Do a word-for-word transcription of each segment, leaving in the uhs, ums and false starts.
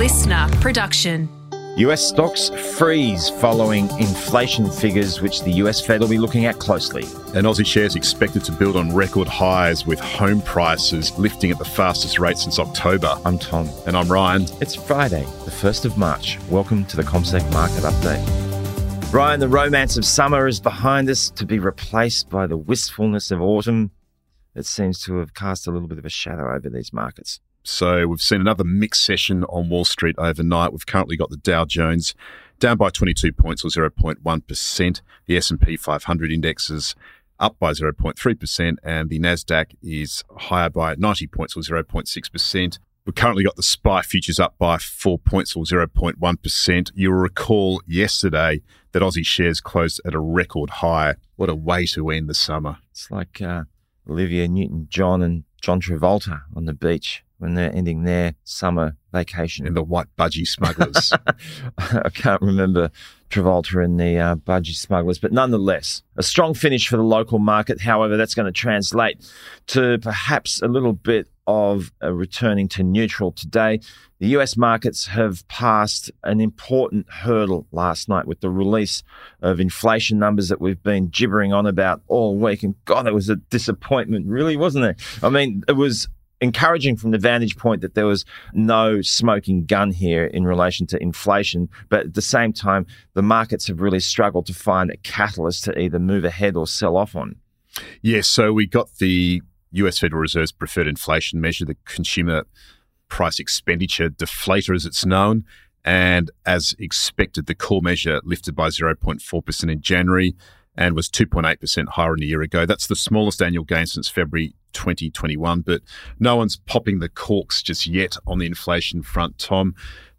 listener production. U S stocks freeze following inflation figures, which the U S Fed will be looking at closely. And Aussie shares expected to build on record highs, with home prices lifting at the fastest rate since October. I'm Tom. And I'm Ryan. It's Friday, the first of March. Welcome to the Comsec Market Update. Ryan, the romance of summer is behind us, to be replaced by the wistfulness of autumn. It seems to have cast a little bit of a shadow over these markets. So we've seen another mixed session on Wall Street overnight. We've currently got the Dow Jones down by twenty-two points or zero point one percent. The S and P five hundred index is up by zero point three percent and the NASDAQ is higher by ninety points or zero point six percent. We've currently got the S P Y futures up by four points or zero point one percent. You'll recall yesterday that Aussie shares closed at a record high. What a way to end the summer. It's like uh, Olivia Newton-John and John Travolta on the beach when they're ending their summer vacation. And the white budgie smugglers. I can't remember Travolta and the uh, budgie smugglers, but nonetheless, a strong finish for the local market. However, that's going to translate to perhaps a little bit of a returning to neutral today. The U S markets have passed an important hurdle last night with the release of inflation numbers that we've been gibbering on about all week. And God, it was a disappointment, really, wasn't it? I mean, it was encouraging from the vantage point that there was no smoking gun here in relation to inflation. But at the same time, the markets have really struggled to find a catalyst to either move ahead or sell off on. Yes, yeah, so we got the U S Federal Reserve's preferred inflation measure, the consumer price expenditure deflator as it's known. And as expected, the core measure lifted by zero point four percent in January and was two point eight percent higher than a year ago. That's the smallest annual gain since February twenty twenty-one, but no one's popping the corks just yet on the inflation front, Tom.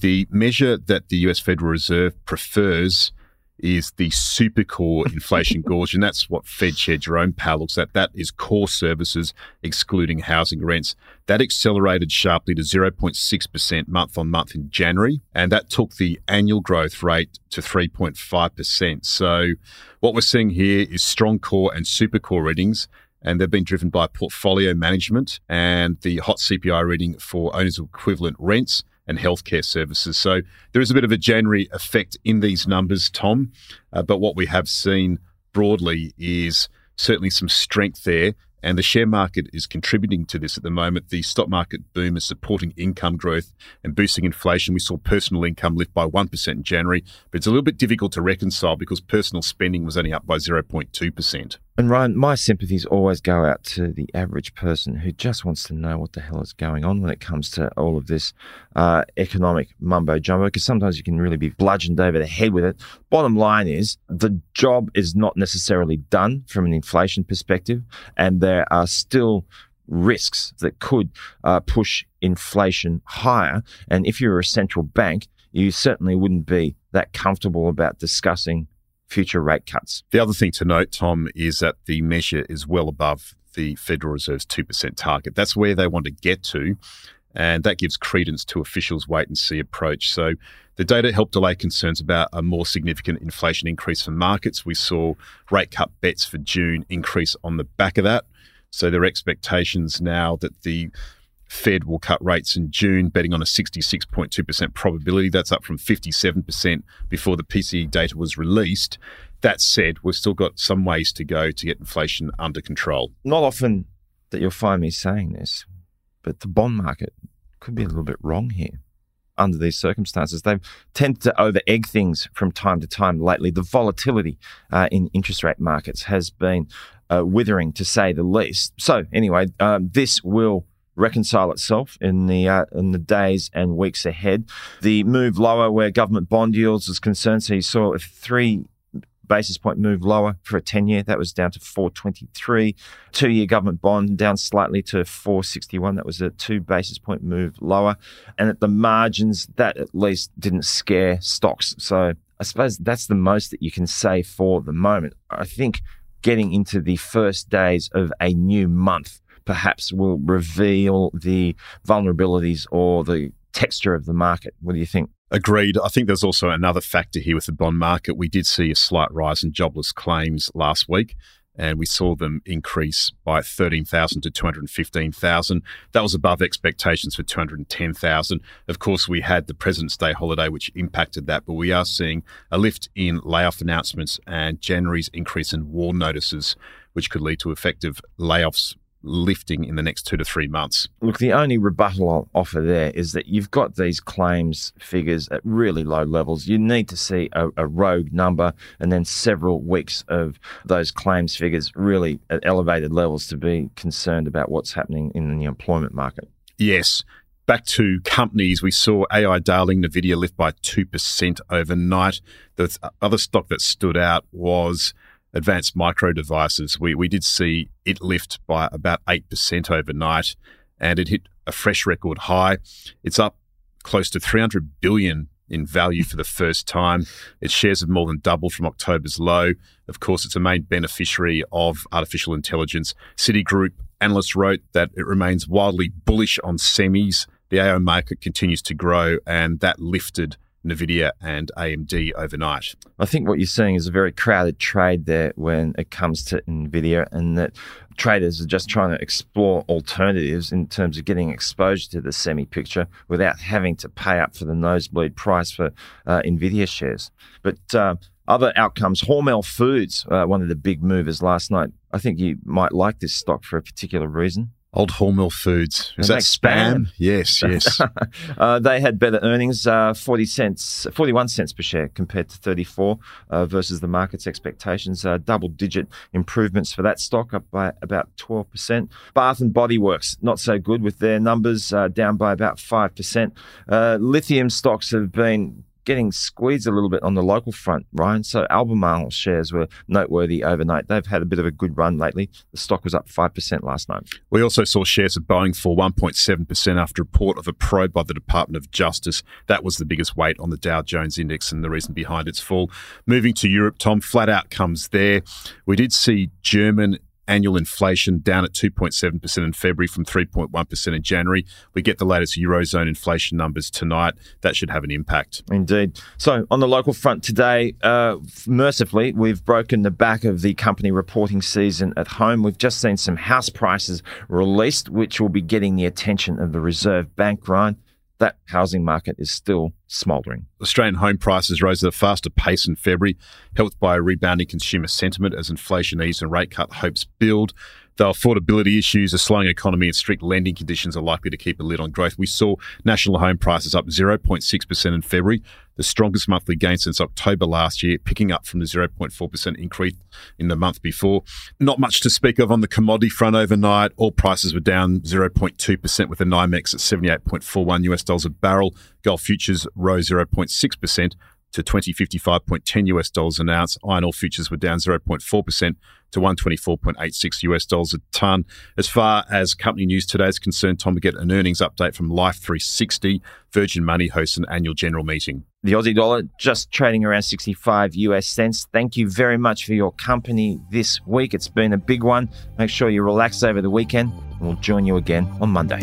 The measure that the U S Federal Reserve prefers is the super core inflation gauge, and that's what Fed Chair Jerome Powell looks at. That is core services, excluding housing rents. That accelerated sharply to zero point six percent month on month in January, and that took the annual growth rate to three point five percent. So what we're seeing here is strong core and super core readings, and they've been driven by portfolio management and the hot C P I reading for owners of equivalent rents and healthcare services. So there is a bit of a January effect in these numbers, Tom, uh, but what we have seen broadly is certainly some strength there, and the share market is contributing to this at the moment. The stock market boom is supporting income growth and boosting inflation. We saw personal income lift by one percent in January, but it's a little bit difficult to reconcile because personal spending was only up by zero point two percent. And Ryan, my sympathies always go out to the average person who just wants to know what the hell is going on when it comes to all of this uh, economic mumbo-jumbo, because sometimes you can really be bludgeoned over the head with it. Bottom line is the job is not necessarily done from an inflation perspective, and there are still risks that could uh, push inflation higher. And if you're a central bank, you certainly wouldn't be that comfortable about discussing future rate cuts. The other thing to note, Tom, is that the measure is well above the Federal Reserve's two percent target. That's where they want to get to, and that gives credence to officials' wait-and-see approach. So the data helped delay concerns about a more significant inflation increase for markets. We saw rate cut bets for June increase on the back of that. So there are expectations now that the Fed will cut rates in June, betting on a sixty-six point two percent probability. That's up from fifty-seven percent before the P C E data was released. That said, we've still got some ways to go to get inflation under control. Not often that you'll find me saying this, but the bond market could be a little bit wrong here under these circumstances. They've tended to over-egg things from time to time lately. The volatility uh, in interest rate markets has been uh, withering, to say the least. So anyway, um, this will reconcile itself in the uh, in the days and weeks ahead. The move lower where government bond yields is concerned, so you saw a three basis point move lower for a ten-year. That was down to four twenty-three. Two-year government bond down slightly to four sixty-one. That was a two basis point move lower. And at the margins, that at least didn't scare stocks. So I suppose that's the most that you can say for the moment. I think getting into the first days of a new month perhaps will reveal the vulnerabilities or the texture of the market. What do you think? Agreed. I think there's also another factor here with the bond market. We did see a slight rise in jobless claims last week, and we saw them increase by thirteen thousand to two hundred fifteen thousand. That was above expectations for two hundred ten thousand. Of course, we had the President's Day holiday, which impacted that, but we are seeing a lift in layoff announcements and January's increase in war notices, which could lead to effective layoffs lifting in the next two to three months. Look, the only rebuttal I'll offer there is that you've got these claims figures at really low levels. You need to see a, a rogue number and then several weeks of those claims figures really at elevated levels to be concerned about what's happening in the employment market. Yes. Back to companies, we saw A I darling Nvidia lift by two percent overnight. The other stock that stood out was Advanced Micro Devices. We we did see it lift by about eight percent overnight, and it hit a fresh record high. It's up close to three hundred billion dollars in value for the first time. Its shares have more than doubled from October's low. Of course, it's a main beneficiary of artificial intelligence. Citigroup analysts wrote that it remains wildly bullish on semis. The A I market continues to grow, and that lifted Nvidia and A M D overnight. I think what you're seeing is a very crowded trade there when it comes to Nvidia, and that traders are just trying to explore alternatives in terms of getting exposure to the semi picture without having to pay up for the nosebleed price for uh, Nvidia shares. But uh, other outcomes, Hormel Foods, uh, one of the big movers last night. I think you might like this stock for a particular reason. Old Hormel Foods. Is that spam? spam? Yes, yes. uh, they had better earnings, uh, forty cents, forty-one cents per share compared to thirty-four uh, versus the market's expectations. Uh, double-digit improvements for that stock, up by about twelve percent. Bath and Body Works, not so good with their numbers, uh, down by about five percent. Uh, lithium stocks have been getting squeezed a little bit on the local front, Ryan. So Albemarle shares were noteworthy overnight. They've had a bit of a good run lately. The stock was up five percent last night. We also saw shares of Boeing fall one point seven percent after a report of a probe by the Department of Justice. That was the biggest weight on the Dow Jones Index and the reason behind its fall. Moving to Europe, Tom, flat outcomes there. We did see German annual inflation down at two point seven percent in February from three point one percent in January. We get the latest Eurozone inflation numbers tonight. That should have an impact. Indeed. So on the local front today, uh, mercifully, we've broken the back of the company reporting season at home. We've just seen some house prices released, which will be getting the attention of the Reserve Bank, Ryan. That housing market is still smouldering. Australian home prices rose at a faster pace in February, helped by a rebounding consumer sentiment as inflation eased and rate cut hopes build. Though affordability issues, a slowing economy and strict lending conditions are likely to keep a lid on growth. We saw national home prices up zero point six percent in February, the strongest monthly gain since October last year, picking up from the zero point four percent increase in the month before. Not much to speak of on the commodity front overnight. Oil prices were down zero point two percent with the NYMEX at seventy-eight point four one U S dollars a barrel. Gold futures rose zero point six percent to twenty fifty-five point one zero U S dollars an ounce. Iron ore futures were down zero point four percent to one twenty-four point eight six U S dollars a tonne. As far as company news today is concerned, Tom, we get an earnings update from Life three sixty. Virgin Money hosts an annual general meeting. The Aussie dollar just trading around sixty-five U S cents. Thank you very much for your company this week. It's been a big one. Make sure you relax over the weekend, and we'll join you again on Monday.